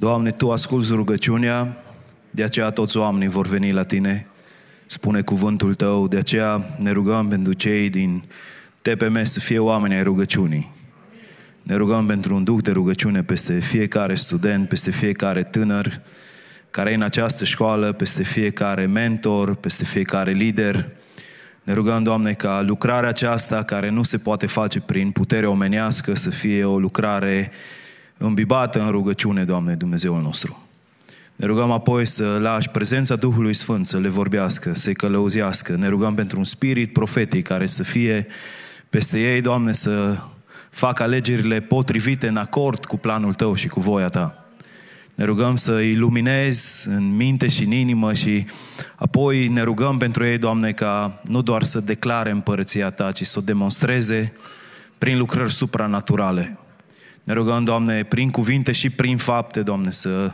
Doamne, Tu asculți rugăciunea, de aceea toți oamenii vor veni la Tine, spune cuvântul Tău, de aceea ne rugăm pentru cei din TPM să fie oameni ai rugăciunii. Ne rugăm pentru un duh de rugăciune peste fiecare student, peste fiecare tânăr care e în această școală, peste fiecare mentor, peste fiecare lider. Ne rugăm, Doamne, ca lucrarea aceasta, care nu se poate face prin putere omenească, să fie o lucrare îmbibată în rugăciune, Doamne, Dumnezeul nostru. Ne rugăm apoi să lași prezența Duhului Sfânt să le vorbească, să-i călăuzească. Ne rugăm pentru un spirit profetic care să fie peste ei, Doamne, să fac alegerile potrivite în acord cu planul Tău și cu voia Ta. Ne rugăm să îi luminezi în minte și în inimă și apoi ne rugăm pentru ei, Doamne, ca nu doar să declare împărăția Ta, ci să o demonstreze prin lucrări supranaturale. Ne rugăm, Doamne, prin cuvinte și prin fapte, Doamne, să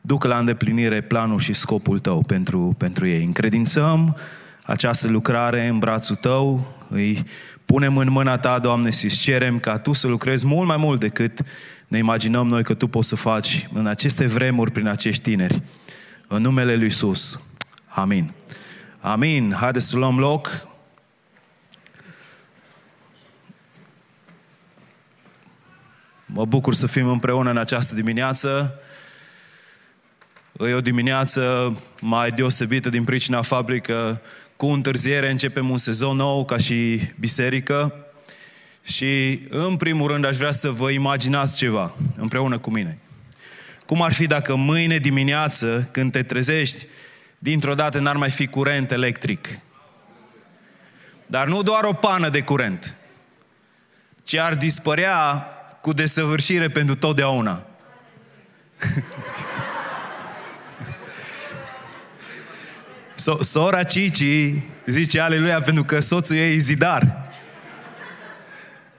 ducă la îndeplinire planul și scopul Tău pentru ei. Încredințăm această lucrare în brațul Tău, îi punem în mâna Ta, Doamne, și îți cerem ca Tu să lucrezi mult mai mult decât ne imaginăm noi că Tu poți să faci în aceste vremuri prin acești tineri. În numele Lui Iisus. Amin. Amin. Haideți să luăm loc. Mă bucur să fim împreună în această dimineață. E o dimineață mai deosebită din pricina faptului că cu întârziere începem un sezon nou ca și biserică și în primul rând aș vrea să vă imaginați ceva împreună cu mine. Cum ar fi dacă mâine dimineață când te trezești, dintr-o dată n-ar mai fi curent electric? Dar nu doar o pană de curent, ci ar dispărea cu desăvârșire pentru totdeauna. Sora Cici zice aleluia pentru că soțul ei e zidar.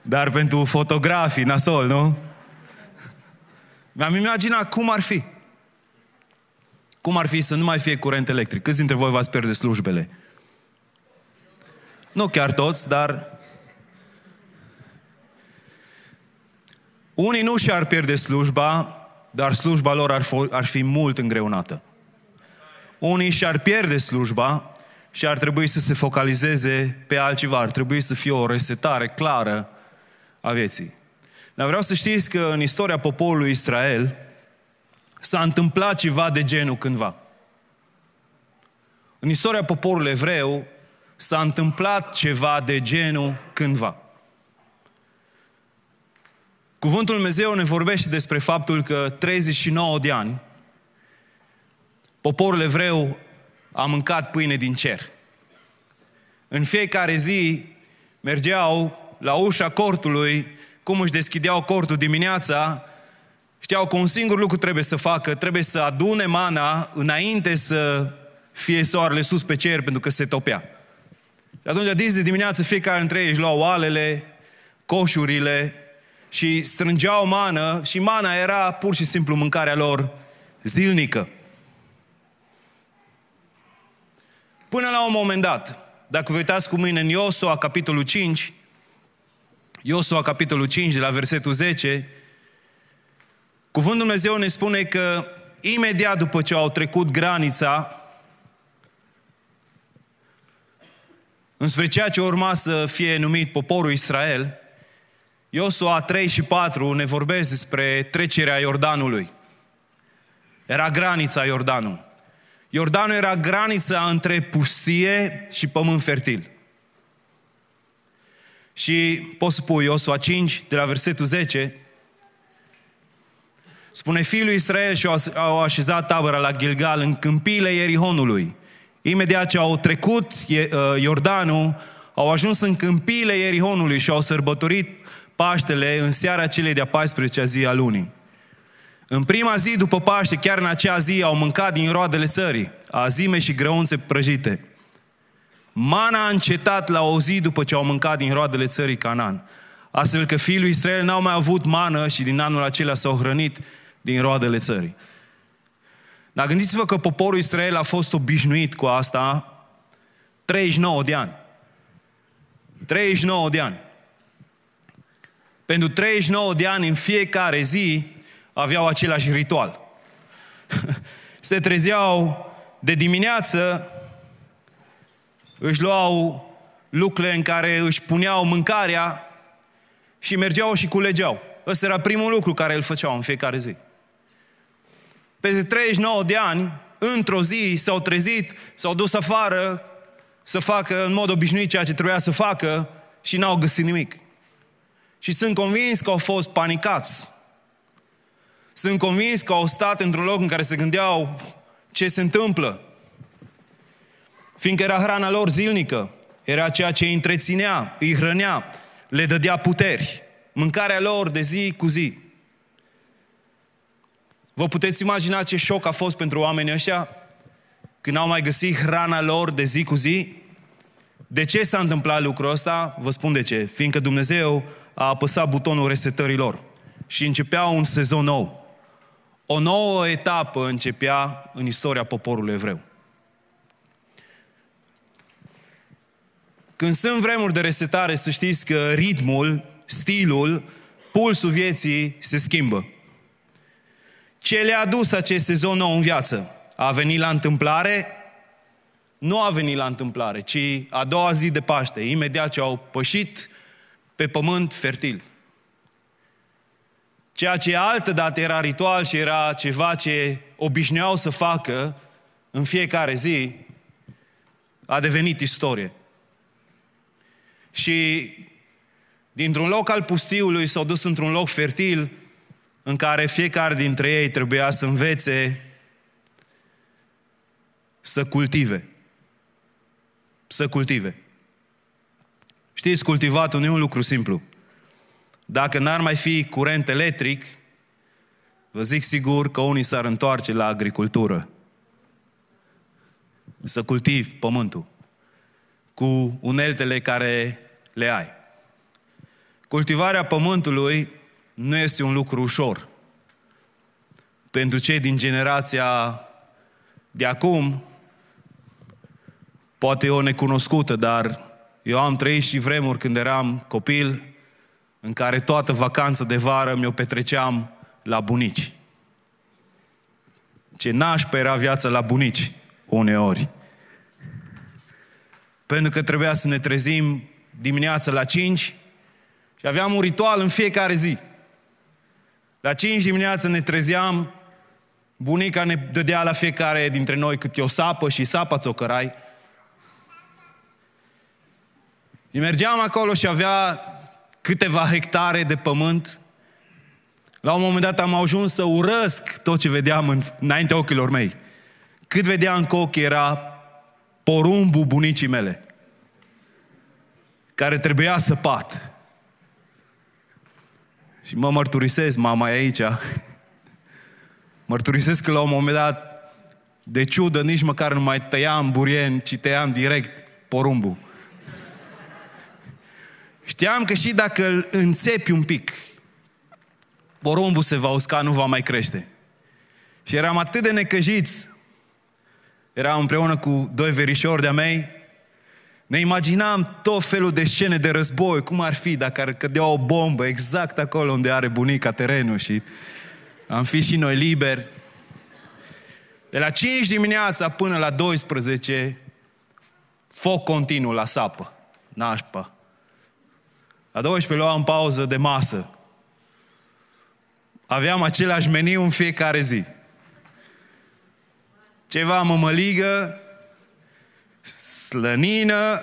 Dar pentru fotografii, nasol, nu? Mi-am imaginat cum ar fi. Cum ar fi să nu mai fie curent electric? Câți dintre voi v-ați pierde slujbele? Nu chiar toți, dar unii nu și-ar pierde slujba, dar slujba lor ar fi mult îngreunată. Unii și-ar pierde slujba și ar trebui să se focalizeze pe altceva. Ar trebui să fie o resetare clară a vieții. Dar vreau să știți că în istoria poporului Israel s-a întâmplat ceva de genul cândva. În istoria poporului evreu s-a întâmplat ceva de genul cândva. Cuvântul Dumnezeu ne vorbește despre faptul că 39 de ani poporul evreu a mâncat pâine din cer. În fiecare zi mergeau la ușa cortului, cum își deschideau cortul dimineața, știau că un singur lucru trebuie să facă, trebuie să adune mana înainte să fie soarele sus pe cer, pentru că se topea. Și atunci, de dimineață, fiecare dintre ei își luau oalele, coșurile și strângeau mană și mana era pur și simplu mâncarea lor zilnică. Până la un moment dat, dacă vă uitați cu mine în Iosua, capitolul 5, Iosua, capitolul 5, de la versetul 10, cuvântul Dumnezeu ne spune că imediat după ce au trecut granița, înspre ceea ce urma să fie numit poporul Israel, Iosua 3 și 4 ne vorbesc despre trecerea Iordanului. Era granița Iordanului. Iordanul era granița între pustie și pământ fertil. Și poți să pui Iosua 5, de la versetul 10, spune, fiii lui Israel și-au așezat tabăra la Gilgal, în câmpiile Ierihonului. Imediat ce au trecut Iordanul, au ajuns în câmpiile Ierihonului și au sărbătorit Paștele în seara celei de-a 14-a zi a lunii. În prima zi după Paște, chiar în acea zi, au mâncat din roadele țării, azime și grăunțe prăjite. Mana a încetat la o zi după ce au mâncat din roadele țării Canaan, astfel că fiii lui Israel n-au mai avut mană și din anul acela s-au hrănit din roadele țării. Dar gândiți-vă că poporul Israel a fost obișnuit cu asta 39 de ani. 39 de ani. Pentru 39 de ani, în fiecare zi, aveau același ritual. se trezeau de dimineață, își luau lucrurile în care își puneau mâncarea și mergeau și culegeau. Ăsta era primul lucru care îl făceau în fiecare zi. Peste 39 de ani, într-o zi s-au trezit, s-au dus afară să facă în mod obișnuit ceea ce trebuia să facă și n-au găsit nimic. Și sunt convins că au fost panicați. Sunt convins că au stat într-un loc în care se gândeau ce se întâmplă. Fiindcă era hrana lor zilnică, era ceea ce îi întreținea, îi hrănea, le dădea puteri, mâncarea lor de zi cu zi. Vă puteți imagina ce șoc a fost pentru oamenii ăștia când n-au mai găsit hrana lor de zi cu zi? De ce s-a întâmplat lucrul ăsta? Vă spun de ce. Fiindcă Dumnezeu a apăsat butonul resetării lor și începea un sezon nou. O nouă etapă începea în istoria poporului evreu. Când sunt vremuri de resetare, să știți că ritmul, stilul, pulsul vieții se schimbă. Ce le-a dus acest sezon nou în viață? A venit la întâmplare? Nu a venit la întâmplare, ci a doua zi de Paște, imediat ce au pășit pe pământ fertil. Ceea ce altădată era ritual și era ceva ce obișnuiau să facă în fiecare zi, a devenit istorie. Și dintr-un loc al pustiului s-au dus într-un loc fertil în care fiecare dintre ei trebuia să învețe să cultive. Să cultive. Știți, cultivatul nu e un lucru simplu. Dacă n-ar mai fi curent electric, vă zic sigur că unii s-ar întoarce la agricultură. Să cultivi pământul cu uneltele care le ai. Cultivarea pământului nu este un lucru ușor. Pentru cei din generația de acum, poate o necunoscută, dar eu am trăit și vremuri când eram copil, în care toată vacanța de vară mi-o petreceam la bunici. Ce nașpa era viața la bunici, uneori. Pentru că trebuia să ne trezim dimineața la 5 și aveam un ritual în fiecare zi. La 5 dimineața ne trezeam, bunica ne dădea la fiecare dintre noi câte o sapă și sapa țocărai. Mergeam acolo și avea câteva hectare de pământ. La un moment dat am ajuns să urăsc tot ce vedeam înaintea ochilor mei. Cât vedeam cu ochi era porumbul bunicii mele, care trebuia săpat. Și mă mărturisesc, mama e aici, mărturisesc că la un moment dat, de ciudă, nici măcar nu mai tăiam burien, ci tăiam direct porumbul. Știam că și dacă îl înțepi un pic, porumbul se va usca, nu va mai crește. Și eram atât de necăjiți. Eram împreună cu doi verișori de-a mei. Ne imaginam tot felul de scene de război, cum ar fi dacă ar cădea o bombă exact acolo unde are bunica terenul și am fi și noi liberi. De la 5 dimineața până la 12, foc continuu la sapă, nașpa. La 12 luam pauză de masă. Aveam același meniu în fiecare zi. Ceva mămăligă, slănină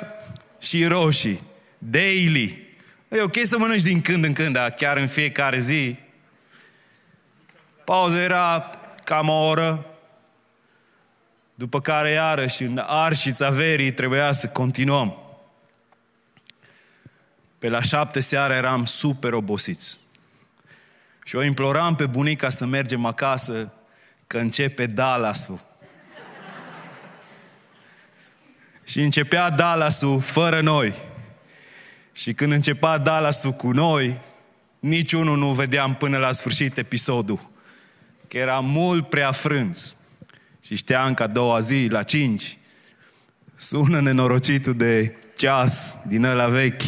și roșii. Daily. E ok să mănânci din când în când, dar chiar în fiecare zi. Pauza era cam o oră. După care iarăși în arșița verii trebuia să continuăm. Pe la 7 seara eram super obosiți. Și o imploram pe bunica să mergem acasă, că începe Dallas-ul. Și începea Dallas-ul fără noi. Și când începea Dallas-ul cu noi, niciunul nu vedeam până la sfârșit episodul. Că era mult prea frânți. Și știam că a doua zi, la 5, sună nenorocitul de ceas din ăla vechi.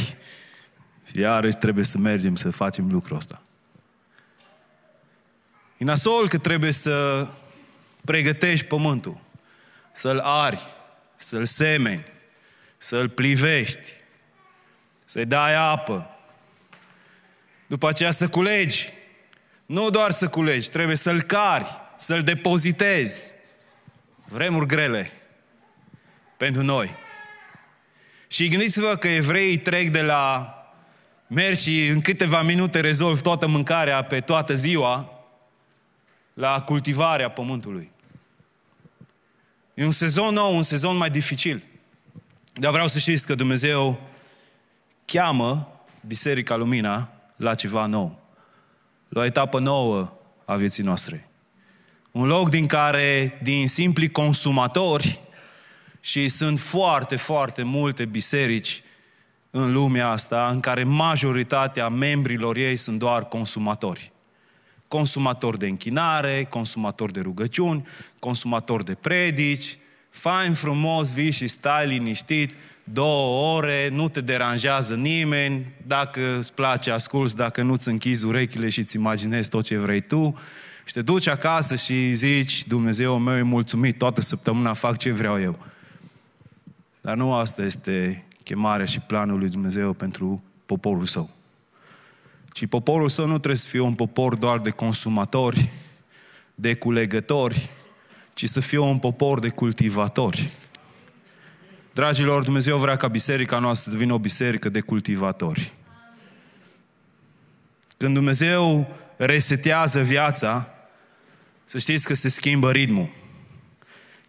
Și iarăși trebuie să mergem să facem lucrul ăsta. E nasol că trebuie să pregătești pământul, să-l ari, să-l semeni, să-l plivești, să-i dai apă, după aceea să culegi. Nu doar să culegi, trebuie să-l cari, să-l depozitezi. Vremuri grele pentru noi. Și gândiți-vă că evreii trec de la mergi și în câteva minute rezolvi toată mâncarea pe toată ziua la cultivarea pământului. E un sezon nou, un sezon mai dificil. Dar vreau să știți că Dumnezeu cheamă Biserica Lumina la ceva nou. La o etapă nouă a vieții noastre. Un loc din care, din simpli consumatori, și sunt foarte, foarte multe biserici în lumea asta, în care majoritatea membrilor ei sunt doar consumatori. Consumatori de închinare, consumatori de rugăciuni, consumatori de predici. Fain, frumos, vii și stai liniștit, 2 ore, nu te deranjează nimeni, dacă îți place, asculți, dacă nu, îți închizi urechile și îți imaginezi tot ce vrei tu și te duci acasă și zici, Dumnezeu meu e mulțumit, toată săptămâna fac ce vreau eu. Dar nu asta este chemarea și planul lui Dumnezeu pentru poporul său. Ci poporul său nu trebuie să fie un popor doar de consumatori, de culegători, ci să fie un popor de cultivatori. Dragilor, Dumnezeu vrea ca biserica noastră să devină o biserică de cultivatori. Când Dumnezeu resetează viața, să știți că se schimbă ritmul.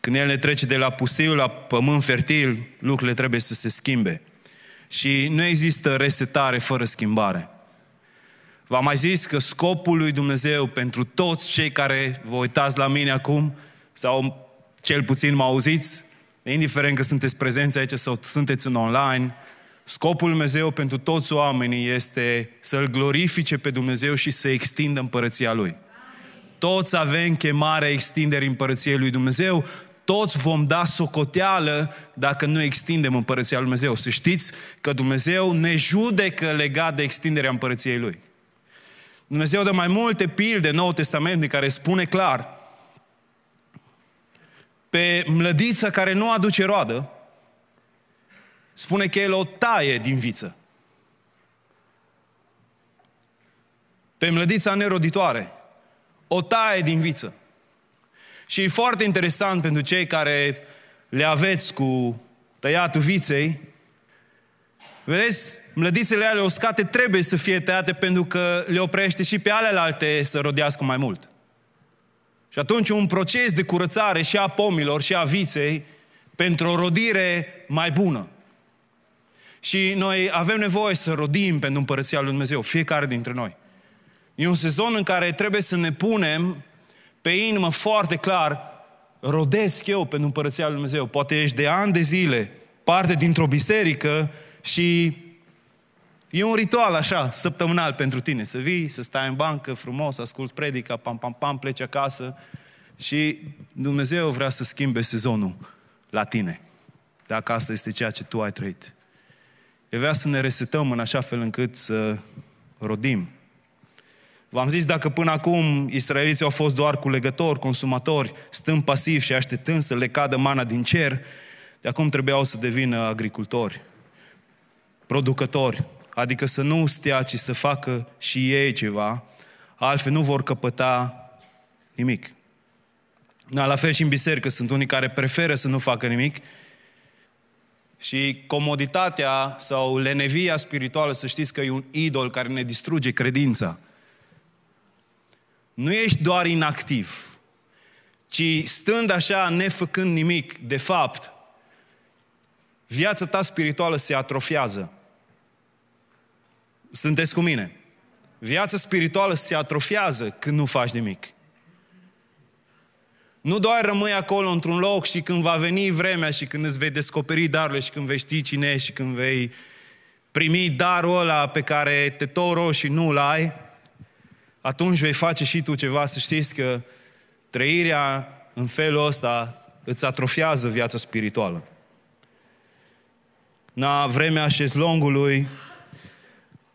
Când El ne trece de la pustiu la pământ fertil, lucrurile trebuie să se schimbe. Și nu există resetare fără schimbare. V-am mai zis că scopul lui Dumnezeu pentru toți cei care vă uitați la mine acum, sau cel puțin mă auziți, indiferent că sunteți prezenți aici sau sunteți în online, scopul lui Dumnezeu pentru toți oamenii este să-L glorifice pe Dumnezeu și să extindă împărăția Lui. Toți avem chemarea extinderii împărăției lui Dumnezeu, toți vom da socoteală dacă nu extindem împărăția lui Dumnezeu. Să știți că Dumnezeu ne judecă legat de extinderea împărăției Lui. Dumnezeu dă mai multe pilde în Noul Testament care spune clar pe mlădiță care nu aduce roadă, spune că El o taie din viță. Pe mlădița neroditoare, o taie din viță. Și e foarte interesant pentru cei care le aveți cu tăiatul viței. Vedeți? Mlădițele alea uscate trebuie să fie tăiate pentru că le oprește și pe alelalte să rodească mai mult. Și atunci un proces de curățare și a pomilor și a viței pentru o rodire mai bună. Și noi avem nevoie să rodim pentru împărăția lui Dumnezeu, fiecare dintre noi. E un sezon în care trebuie să ne punem pe inimă foarte clar, rodesc eu pentru împărăția lui Dumnezeu. Poate ești de ani de zile parte dintr-o biserică și e un ritual așa, săptămânal pentru tine. Să vii, să stai în bancă frumos, asculți predica, pam, pam, pam, pleci acasă. Și Dumnezeu vrea să schimbe sezonul la tine. Dacă asta este ceea ce tu ai trăit. El vrea să ne resetăm în așa fel încât să rodim. V-am zis, dacă până acum israeliții au fost doar culegători, consumatori, stând pasivi și așteptând să le cadă mana din cer, de acum trebuiau să devină agricultori, producători, adică să nu stea, ci să facă și ei ceva, altfel nu vor căpăta nimic. La fel și în biserică sunt unii care preferă să nu facă nimic și comoditatea sau lenevia spirituală, să știți că e un idol care ne distruge credința. Nu ești doar inactiv, ci stând așa, nefăcând nimic, de fapt, viața ta spirituală se atrofiază. Sunteți cu mine? Viața spirituală se atrofiază când nu faci nimic. Nu doar rămâi acolo într-un loc și când va veni vremea și când îți vei descoperi darurile și când vei ști cine ești și când vei primi darul ăla pe care te tot rogi și nu-l ai, atunci vei face și tu ceva, să știți că trăirea în felul ăsta îți atrofiază viața spirituală. Na, vremea șezlongului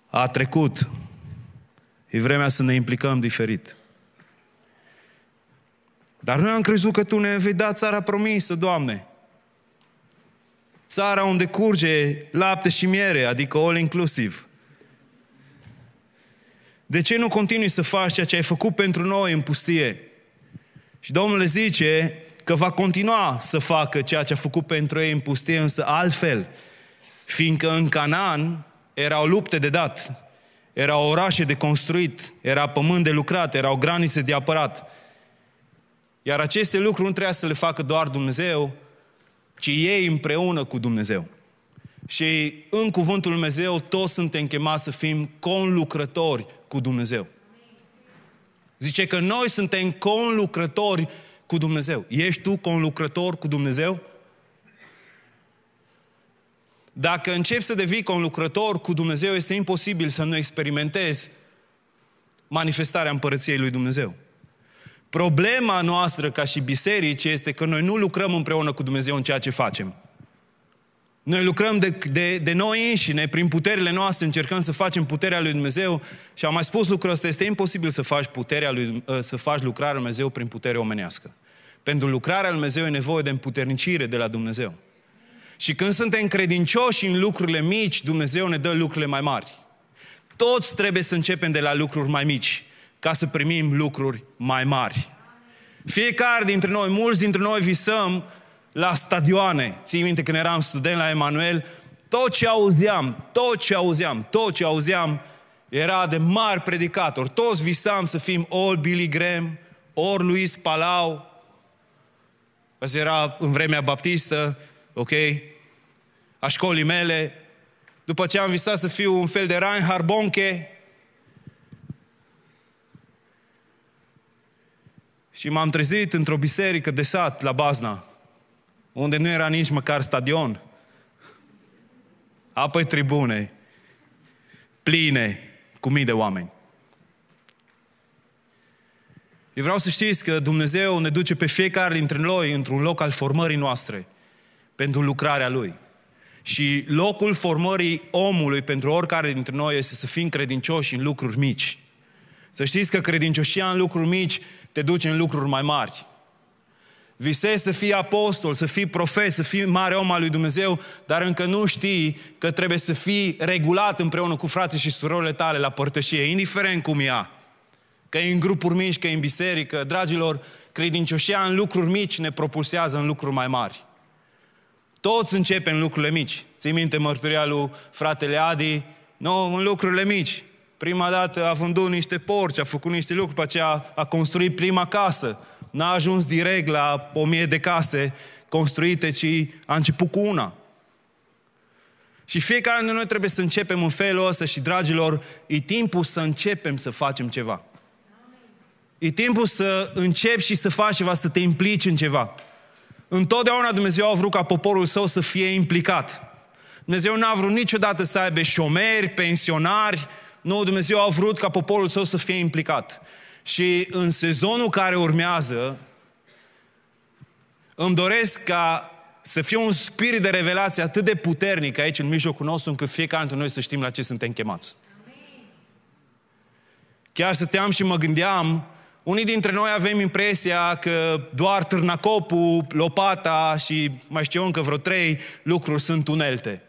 a trecut. E vremea să ne implicăm diferit. Dar noi am crezut că Tu ne vei da țara promisă, Doamne. Țara unde curge lapte și miere, adică all inclusiv. De ce nu continui să faci ceea ce ai făcut pentru noi în pustie? Și Domnul le zice că va continua să facă ceea ce a făcut pentru ei în pustie, însă altfel. Fiindcă în Canaan erau lupte de dat, erau orașe de construit, era pământ de lucrat, erau granițe de apărat. Iar aceste lucruri nu trebuia să le facă doar Dumnezeu, ci ei împreună cu Dumnezeu. Și în cuvântul Lui Dumnezeu toți suntem chemați să fim conlucrători cu Dumnezeu. Zice că noi suntem conlucrători cu Dumnezeu. Ești tu conlucrător cu Dumnezeu? Dacă începi să devii conlucrător cu Dumnezeu, este imposibil să nu experimentezi manifestarea Împărăției Lui Dumnezeu. Problema noastră ca și biserici este că noi nu lucrăm împreună cu Dumnezeu în ceea ce facem. Noi lucrăm de noi înșine, prin puterile noastre, încercăm să facem puterea Lui Dumnezeu și am mai spus lucrul ăsta, este imposibil să faci să faci lucrarea Lui Dumnezeu prin putere omenească. Pentru lucrarea Lui Dumnezeu e nevoie de împuternicire de la Dumnezeu. Și când suntem credincioși în lucrurile mici, Dumnezeu ne dă lucrurile mai mari. Toți trebuie să începem de la lucruri mai mici, ca să primim lucruri mai mari. Fiecare dintre noi, mulți dintre noi visăm la stadioane. Ții minte când eram student la Emanuel, tot ce auzeam era de mari predicatori. Toți visam să fim ori Billy Graham, ori Luis Palau. Asta era în vremea baptistă, ok? A școlii mele. După ce am visat să fiu un fel de Reinhard Bonke. Și m-am trezit într-o biserică de sat, la Bazna, unde nu era nici măcar stadion. Apoi tribune pline cu mii de oameni. Eu vreau să știți că Dumnezeu ne duce pe fiecare dintre noi într-un loc al formării noastre pentru lucrarea Lui. Și locul formării omului pentru oricare dintre noi este să fim credincioși în lucruri mici. Să știți că credincioșia în lucruri mici te duce în lucruri mai mari. Visezi să fii apostol, să fii profet, să fii mare om al lui Dumnezeu, dar încă nu știi că trebuie să fii regulat împreună cu frații și surorile tale la părtășie, indiferent cum ea. Că e în grupuri mici, că e în biserică. Dragilor, credincioșia în lucruri mici ne propulsează în lucruri mai mari. Toți începem în lucrurile mici. Ții minte mărturia lui fratele Adi? Nu, în lucrurile mici. Prima dată a vândut niște porci, a făcut niște lucruri, pe aceea a construit prima casă. N-a ajuns direct la 1000 de case construite, ci a început cu una. Și fiecare dintre noi trebuie să începem în felul ăsta și, dragilor, e timpul să începem să facem ceva. E timpul să începi și să faci ceva, să te implici în ceva. Întotdeauna Dumnezeu a vrut ca poporul Său să fie implicat. Dumnezeu n-a vrut niciodată să aibă șomeri, pensionari. Nu, Dumnezeu a vrut ca poporul Său să fie implicat. Și în sezonul care urmează, îmi doresc ca să fie un spirit de revelație atât de puternic aici, în mijlocul nostru, încât fiecare dintre noi să știm la ce suntem chemați. Chiar stăteam și mă gândeam, unii dintre noi avem impresia că doar târnacopul, lopata și mai știu eu încă vreo 3 lucruri sunt unelte.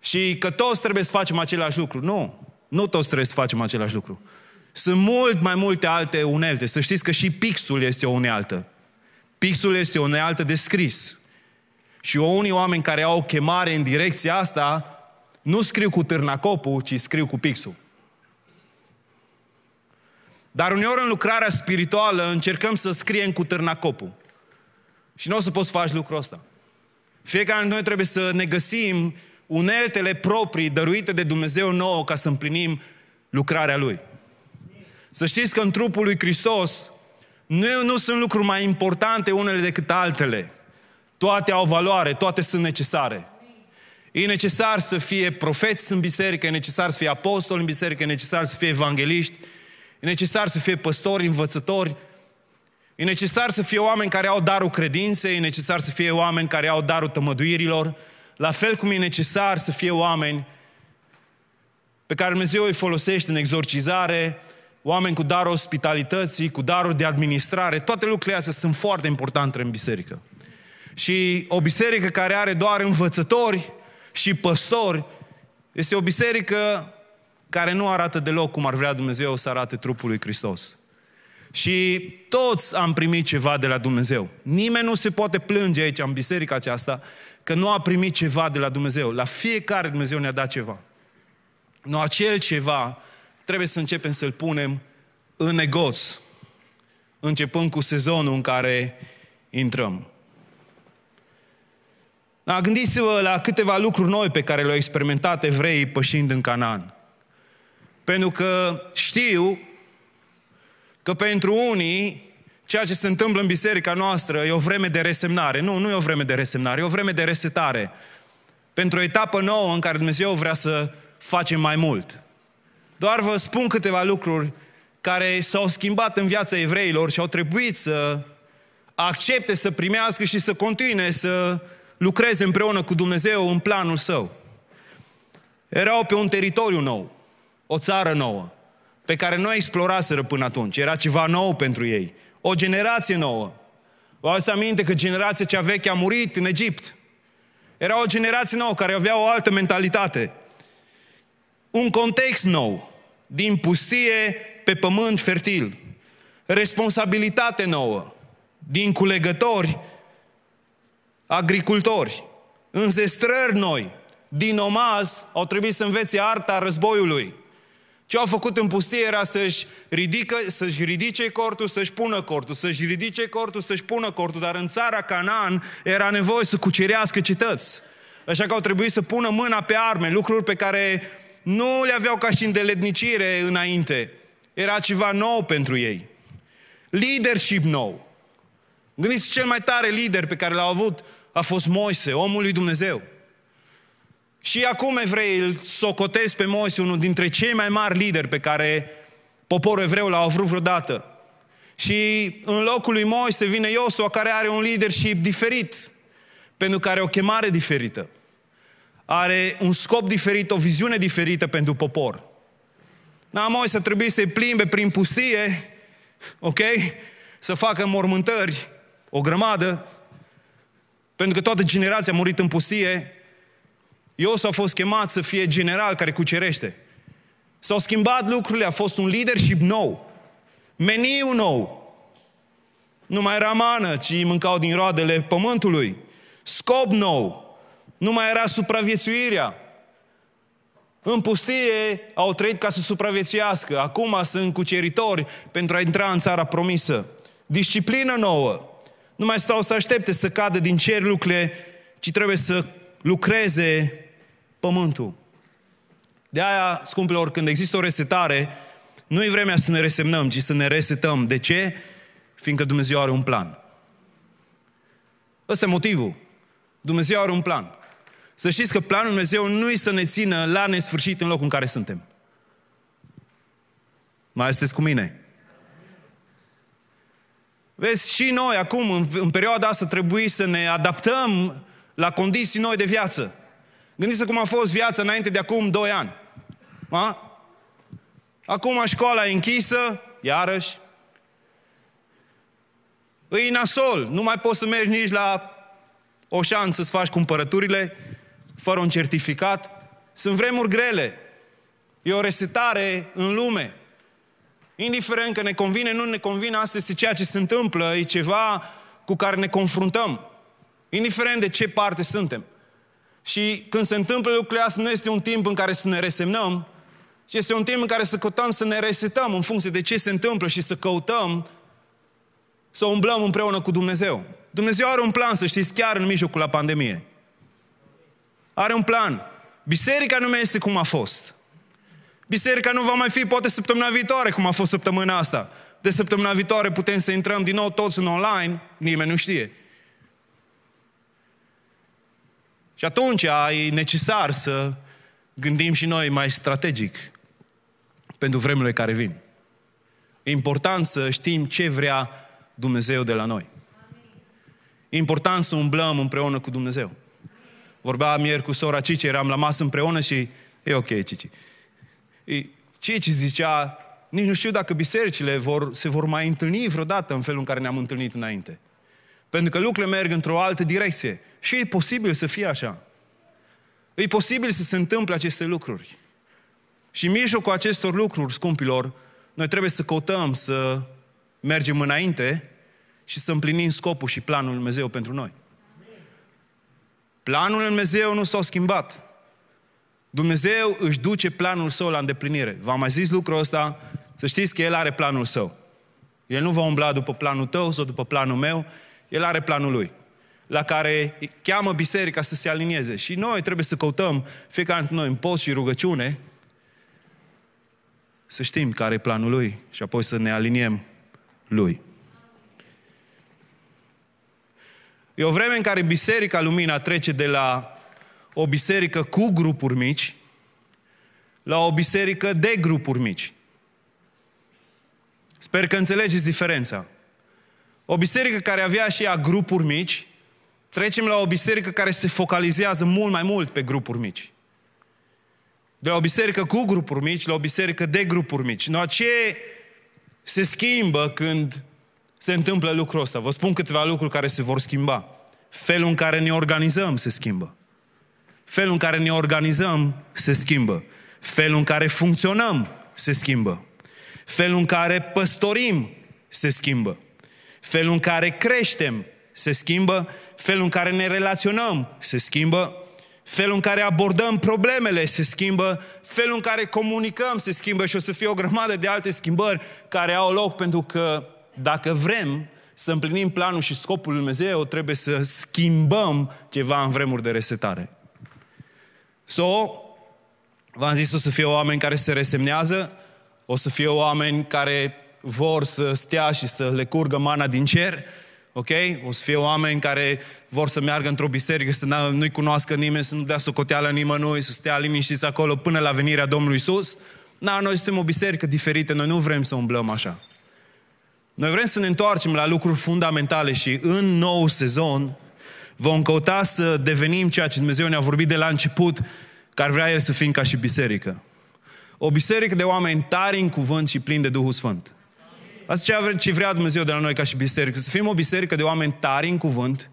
Și că toți trebuie să facem același lucru. Nu toți trebuie să facem același lucru. Sunt mult mai multe alte unelte. Să știți că și pixul este o unealtă. Pixul este o unealtă de scris. Și unii oameni care au o chemare în direcția asta, nu scriu cu târnacopul, ci scriu cu pixul. Dar uneori în lucrarea spirituală încercăm să scriem cu târnacopul. Și nu o să poți face lucrul ăsta. Fiecare dintre noi trebuie să ne găsim uneltele proprii dăruite de Dumnezeu nouă ca să împlinim lucrarea Lui. Să știți că în trupul lui Hristos nu sunt lucruri mai importante unele decât altele. Toate au valoare, toate sunt necesare. E necesar să fie profeți în biserică, e necesar să fie apostoli în biserică, e necesar să fie evangeliști, e necesar să fie păstori, învățători, e necesar să fie oameni care au darul credinței, e necesar să fie oameni care au darul tămăduirilor, la fel cum e necesar să fie oameni pe care Dumnezeu îi folosește în exorcizare, oameni cu darul ospitalității, cu darul de administrare, toate lucrurile astea sunt foarte importante în biserică. Și o biserică care are doar învățători și păstori este o biserică care nu arată deloc cum ar vrea Dumnezeu să arate trupul lui Hristos. Și toți am primit ceva de la Dumnezeu. Nimeni nu se poate plânge aici, în biserica aceasta, că nu a primit ceva de la Dumnezeu. La fiecare Dumnezeu ne-a dat ceva. Nu acel ceva trebuie să începem să-l punem în negoț, începând cu sezonul în care intrăm. Da, gândiți-vă la câteva lucruri noi pe care le-au experimentat evreii pășind în Canaan. Pentru că știu că pentru unii ceea ce se întâmplă în biserica noastră e o vreme de resemnare. Nu e o vreme de resemnare, e o vreme de resetare. Pentru o etapă nouă în care Dumnezeu vrea să facem mai mult. Doar vă spun câteva lucruri care s-au schimbat în viața evreilor și au trebuit să accepte, să primească și să continue să lucreze împreună cu Dumnezeu în planul Său. Erau pe un teritoriu nou, o țară nouă, pe care nu exploraseră până atunci. Era ceva nou pentru ei. O generație nouă. Vă aveți aminte că generația cea veche a murit în Egipt. Era o generație nouă care avea o altă mentalitate. Un context nou. Din pustie pe pământ fertil. Responsabilitate nouă. Din culegători, agricultori. Înzestrări noi. Din omaz au trebuit să învețe arta războiului. Ce au făcut în pustie era să-și ridice cortul, să-și pună cortul, să-și ridice cortul, să-și pună cortul. Dar în țara Canaan era nevoie să cucerească cetăți. Așa că au trebuit să pună mâna pe arme, lucruri pe care nu le aveau ca și îndeletnicire înainte. Era ceva nou pentru ei. Leadership nou. Gândiți, cel mai tare lider pe care l-a avut a fost Moise, omul lui Dumnezeu. Și acum evreii îl socotesc pe Moise, unul dintre cei mai mari lideri pe care poporul evreu l-a avut vreodată. Și în locul lui Moise vine Iosua, care are un leadership diferit, pentru că are o chemare diferită. Are un scop diferit, o viziune diferită pentru popor. Moise trebuie să-i plimbe prin pustie, ok? Să facă mormântări, o grămadă, pentru că toată generația a murit în pustie. Iosua a fost chemat să fie general care cucerește. S-au schimbat lucrurile, a fost un leadership nou. Meniu nou. Nu mai era mană, ci mâncau din roadele pământului. Scop nou. Nu mai era supraviețuirea. În pustie au trăit ca să supraviețuiască. Acum sunt cuceritori pentru a intra în țara promisă. Disciplină nouă. Nu mai stau să aștepte să cadă din cer lucrurile, ci trebuie să lucreze pământul. De aia, scumpilor, când există o resetare, nu e vremea să ne resemnăm, ci să ne resetăm. De ce? Fiindcă Dumnezeu are un plan. Ăsta e motivul. Dumnezeu are un plan. Să știți că planul Dumnezeu nu e să ne țină la nesfârșit în locul în care suntem. Mai sunteți cu mine? Vezi, și noi acum, în perioada asta, trebuie să ne adaptăm la condiții noi de viață. Gândiți-vă cum a fost viața înainte de acum 2 ani. A? Acum școala e închisă, iarăși. Îi nasol, nu mai poți să mergi nici la Oșan să-ți faci cumpărăturile fără un certificat. Sunt vremuri grele. E o resetare în lume. Indiferent că ne convine, nu ne convine, asta este ceea ce se întâmplă, e ceva cu care ne confruntăm. Indiferent de ce parte suntem. Și când se întâmplă lucrurile astea, nu este un timp în care să ne resemnăm, ci este un timp în care să căutăm să ne resetăm în funcție de ce se întâmplă și să căutăm să umblăm împreună cu Dumnezeu. Dumnezeu are un plan, să știți, chiar în mijlocul la pandemie. Are un plan. Biserica nu mai este cum a fost. Biserica nu va mai fi, poate, săptămâna viitoare cum a fost săptămâna asta. De săptămâna viitoare putem să intrăm din nou toți în online, nimeni nu știe. Și atunci e necesar să gândim și noi mai strategic pentru vremurile care vin. E important să știm ce vrea Dumnezeu de la noi. E important să umblăm împreună cu Dumnezeu. Vorbea ieri cu sora Cici, eram la masă împreună și e ok, Cici. Cici zicea, Nici nu știu dacă bisericile se vor mai întâlni vreodată în felul în care ne-am întâlnit înainte. Pentru că lucrurile merg într-o altă direcție. Și e posibil să fie așa. E posibil să se întâmple aceste lucruri. Și în mijlocul acestor lucruri, scumpilor, noi trebuie să căutăm să mergem înainte și să împlinim scopul și planul lui Dumnezeu pentru noi. Planul lui Dumnezeu nu s-a schimbat. Dumnezeu își duce planul Său la îndeplinire. V-am mai zis lucrul ăsta, să știți că El are planul Său. El nu va umbla după planul tău sau după planul meu, El are planul Lui, la care cheamă biserica să se alinieze. Și noi trebuie să căutăm, fiecare dintre noi, în post și rugăciune, să știm care e planul Lui și apoi să ne aliniem Lui. E o vreme în care Biserica Lumina trece de la o biserică cu grupuri mici la o biserică de grupuri mici. Sper că înțelegeți diferența. O biserică care avea și ea grupuri mici, trecem la o biserică care se focalizează mult mai mult pe grupuri mici. De la o biserică cu grupuri mici la o biserică de grupuri mici. No, ce se schimbă când se întâmplă lucrul ăsta? Vă spun câteva lucruri care se vor schimba. Felul în care ne organizăm se schimbă. Felul în care ne organizăm se schimbă. Felul în care funcționăm se schimbă. Felul în care păstorim se schimbă. Felul în care creștem se schimbă. Felul în care ne relaționăm se schimbă. Felul în care abordăm problemele se schimbă, felul în care comunicăm se schimbă și o să fie o grămadă de alte schimbări care au loc, pentru că dacă vrem să împlinim planul și scopul lui Dumnezeu, trebuie să schimbăm ceva în vremuri de resetare. V-am zis, o să fie oameni care se resemnează, o să fie oameni care vor să stea și să le curgă mana din cer. Ok? O să fie oameni care vor să meargă într-o biserică, să nu-i cunoască nimeni, să nu dea socoteală nimănui, să stea liniștiți acolo până la venirea Domnului Iisus. Noi suntem o biserică diferită, noi nu vrem să umblăm așa. Noi vrem să ne întoarcem la lucruri fundamentale și în nou sezon vom căuta să devenim ceea ce Dumnezeu ne-a vorbit de la început, că ar vrea El să fim ca și biserică. O biserică de oameni tari în cuvânt și plini de Duhul Sfânt. Asta ce vrea Dumnezeu de la noi ca și biserică. Să fim o biserică de oameni tari în cuvânt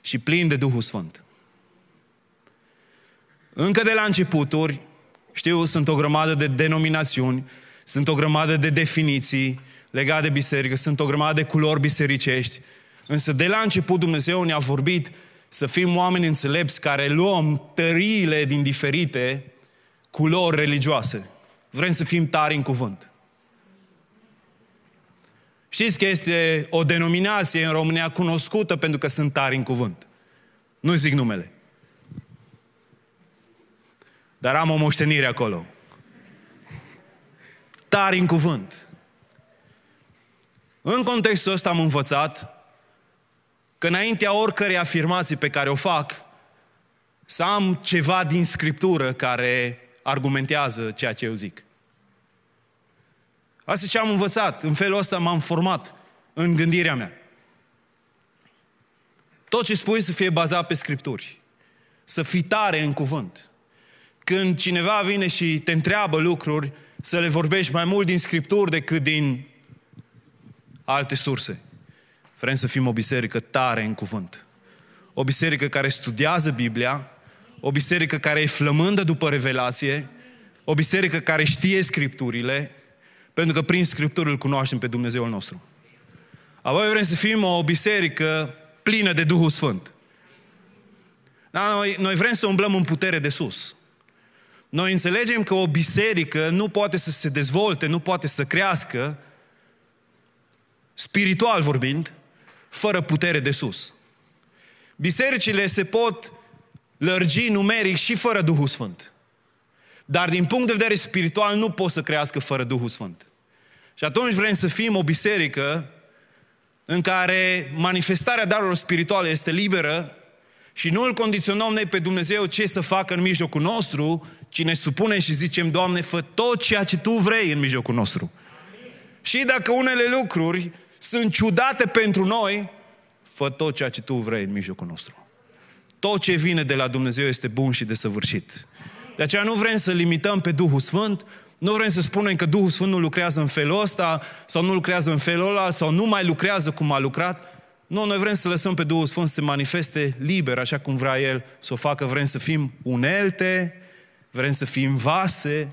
și plini de Duhul Sfânt. Încă de la începuturi, știu, sunt o grămadă de denominațiuni, sunt o grămadă de definiții legate de biserică, sunt o grămadă de culori bisericești. Însă de la început Dumnezeu ne-a vorbit să fim oameni înțelepți care luăm tăriile din diferite culori religioase. Vrem să fim tari în cuvânt. Știți că este o denominație în România cunoscută pentru că sunt tari în cuvânt. Nu zic numele. Dar am o moștenire acolo. Tari în cuvânt. În contextul ăsta am învățat că înaintea oricărei afirmații pe care o fac, să am ceva din Scriptură care argumentează ceea ce eu zic. Asta ce am învățat, în felul ăsta m-am format în gândirea mea. Tot ce spui să fie bazat pe Scripturi. Să fii tare în cuvânt. Când cineva vine și te întreabă lucruri, să le vorbești mai mult din Scripturi decât din alte surse. Vrem să fim o biserică tare în cuvânt. O biserică care studiază Biblia, o biserică care e flămândă după revelație, o biserică care știe Scripturile, pentru că prin Scripturi îl cunoaștem pe Dumnezeul nostru. Apoi vrem să fim o biserică plină de Duhul Sfânt. Noi vrem să umblăm în putere de sus. Noi înțelegem că o biserică nu poate să se dezvolte, nu poate să crească, spiritual vorbind, fără putere de sus. Bisericile se pot lărgi numeric și fără Duhul Sfânt. Dar din punct de vedere spiritual nu pot să crească fără Duhul Sfânt. Și atunci vrem să fim o biserică în care manifestarea darurilor spirituale este liberă și nu îl condiționăm noi pe Dumnezeu ce să facă în mijlocul nostru, ci ne supunem și zicem, Doamne, fă tot ceea ce Tu vrei în mijlocul nostru. Amin. Și dacă unele lucruri sunt ciudate pentru noi, fă tot ceea ce Tu vrei în mijlocul nostru. Tot ce vine de la Dumnezeu este bun și desăvârșit. De aceea nu vrem să limităm pe Duhul Sfânt, Nu vrem să spunem că Duhul Sfânt nu lucrează în felul ăsta, sau nu lucrează în felul ăla, sau nu mai lucrează cum a lucrat. Nu, noi vrem să lăsăm pe Duhul Sfânt să se manifeste liber, așa cum vrea El să o facă. Vrem să fim unelte, vrem să fim vase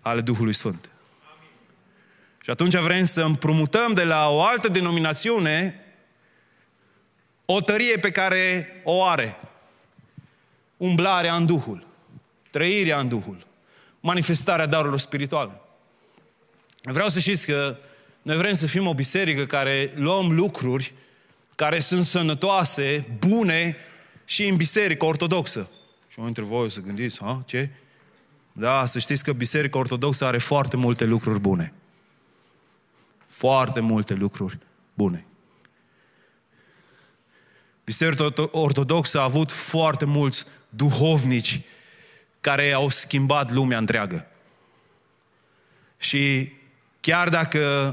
ale Duhului Sfânt. Amin. Și atunci vrem să împrumutăm de la o altă denominațiune o tărie pe care o are. Umblarea în Duhul, trăirea în Duhul, manifestarea darurilor spirituale. Vreau să știți că noi vrem să fim o biserică care luăm lucruri care sunt sănătoase, bune și în biserică ortodoxă. Și mă între voi o să gândiți, ha, ce? Da, să știți că biserica ortodoxă are foarte multe lucruri bune. Foarte multe lucruri bune. Biserica ortodoxă a avut foarte mulți duhovnici care au schimbat lumea întreagă. Și chiar dacă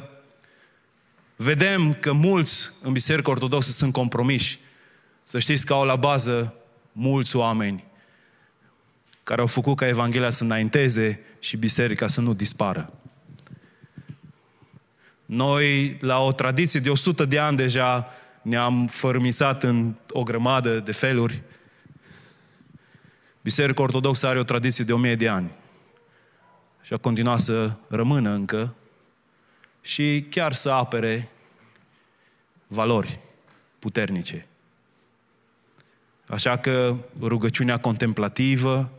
vedem că mulți în biserica ortodoxă sunt compromiși, să știți că au la bază mulți oameni care au făcut ca Evanghelia să înainteze și biserica să nu dispară. Noi, la o tradiție de 100 de ani deja, ne-am fărâmisat în o grămadă de feluri. Biserica ortodoxă are o tradiție de 1000 de ani. Și a continuat să rămână încă și chiar să apere valori puternice. Așa că rugăciunea contemplativă,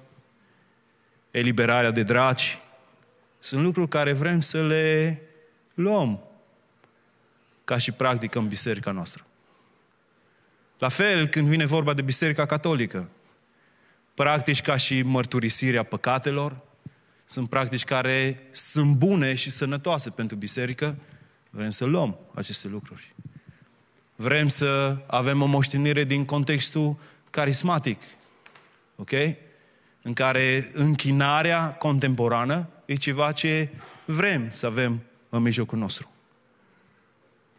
eliberarea de draci, sunt lucruri care vrem să le luăm ca și practică în biserica noastră. La fel, când vine vorba de biserica catolică, practici ca și mărturisirea păcatelor, sunt practici care sunt bune și sănătoase pentru biserică, vrem să luăm aceste lucruri. Vrem să avem o moștenire din contextul carismatic, ok? În care închinarea contemporană e ceva ce vrem să avem în mijlocul nostru.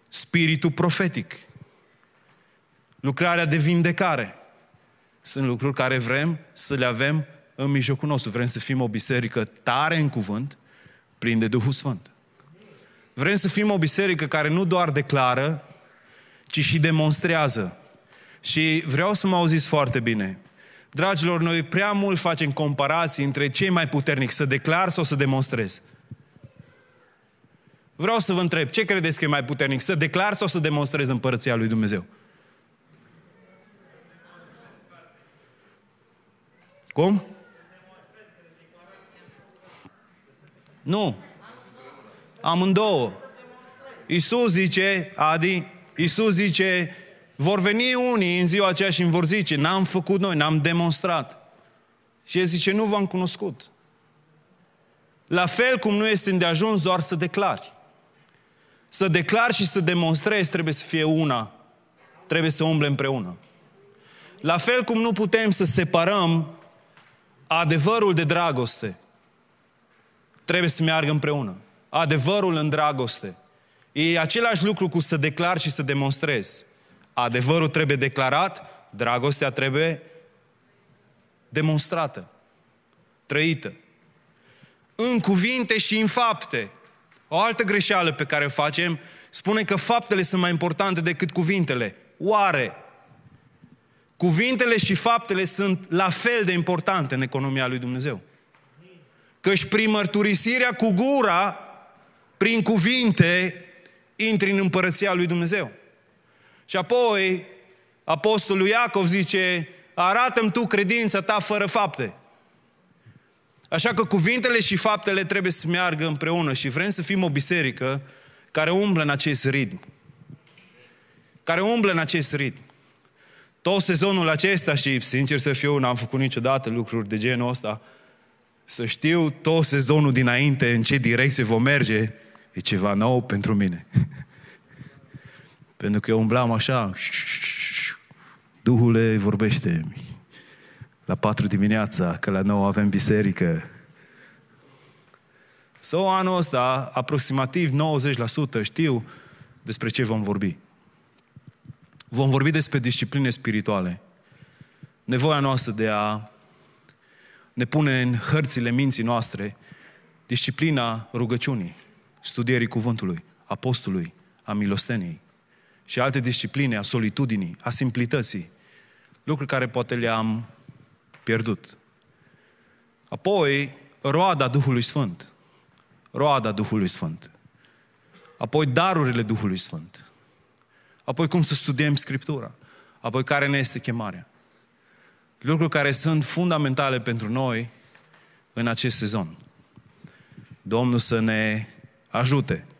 Spiritul profetic, lucrarea de vindecare, sunt lucruri care vrem să le avem în mijlocul nostru. Vrem să fim o biserică tare în cuvânt, prin de Duhul Sfânt. Vrem să fim o biserică care nu doar declară, ci și demonstrează. Și vreau să mă auziți foarte bine. Dragilor, noi prea mult facem comparații între ce e mai puternic, să declar sau să demonstrez. Vreau să vă întreb, ce credeți că e mai puternic, să declar sau să demonstrez împărăția lui Dumnezeu? Cum? Nu. Amândouă. Iisus zice, Adi, Iisus zice, vor veni unii în ziua aceea și îmi vor zice, n-am făcut noi, n-am demonstrat. Și El zice, nu v-am cunoscut. La fel cum nu este îndeajuns doar să declari. Să declari și să demonstrezi trebuie să fie una. Trebuie să umble împreună. La fel cum nu putem să separăm adevărul de dragoste. Trebuie să meargă împreună. Adevărul în dragoste. E același lucru cu să declar și să demonstrez. Adevărul trebuie declarat, dragostea trebuie demonstrată, trăită. În cuvinte și în fapte. O altă greșeală pe care o facem, spune că faptele sunt mai importante decât cuvintele. Oare? Cuvintele și faptele sunt la fel de importante în economia lui Dumnezeu. Căci prin mărturisirea cu gura, prin cuvinte, intri în împărăția lui Dumnezeu. Și apoi, apostolul Iacov zice, arată-mi tu credința ta fără fapte. Așa că cuvintele și faptele trebuie să meargă împreună și vrem să fim o biserică care umblă în acest ritm. Care umblă în acest ritm. Tot sezonul acesta și, sincer să fiu, n-am făcut niciodată lucruri de genul ăsta, să știu tot sezonul dinainte în ce direcție vom merge, e ceva nou pentru mine. Pentru că eu umblam așa, Duhule vorbește la 4 dimineața, că la 9 avem biserică. Sau anul ăsta, aproximativ 90% știu despre ce vom vorbi. Vom vorbi despre discipline spirituale. Nevoia noastră de a ne pune în hărțile minții noastre disciplina rugăciunii, studierii cuvântului, a postului, a milosteniei și alte discipline, a solitudinii, a simplității, lucruri care poate le-am pierdut. Apoi, roada Duhului Sfânt. Roada Duhului Sfânt. Apoi, darurile Duhului Sfânt. Apoi, cum să studiem Scriptura. Apoi, care ne este chemarea. Lucruri care sunt fundamentale pentru noi în acest sezon. Domnul să ne ajute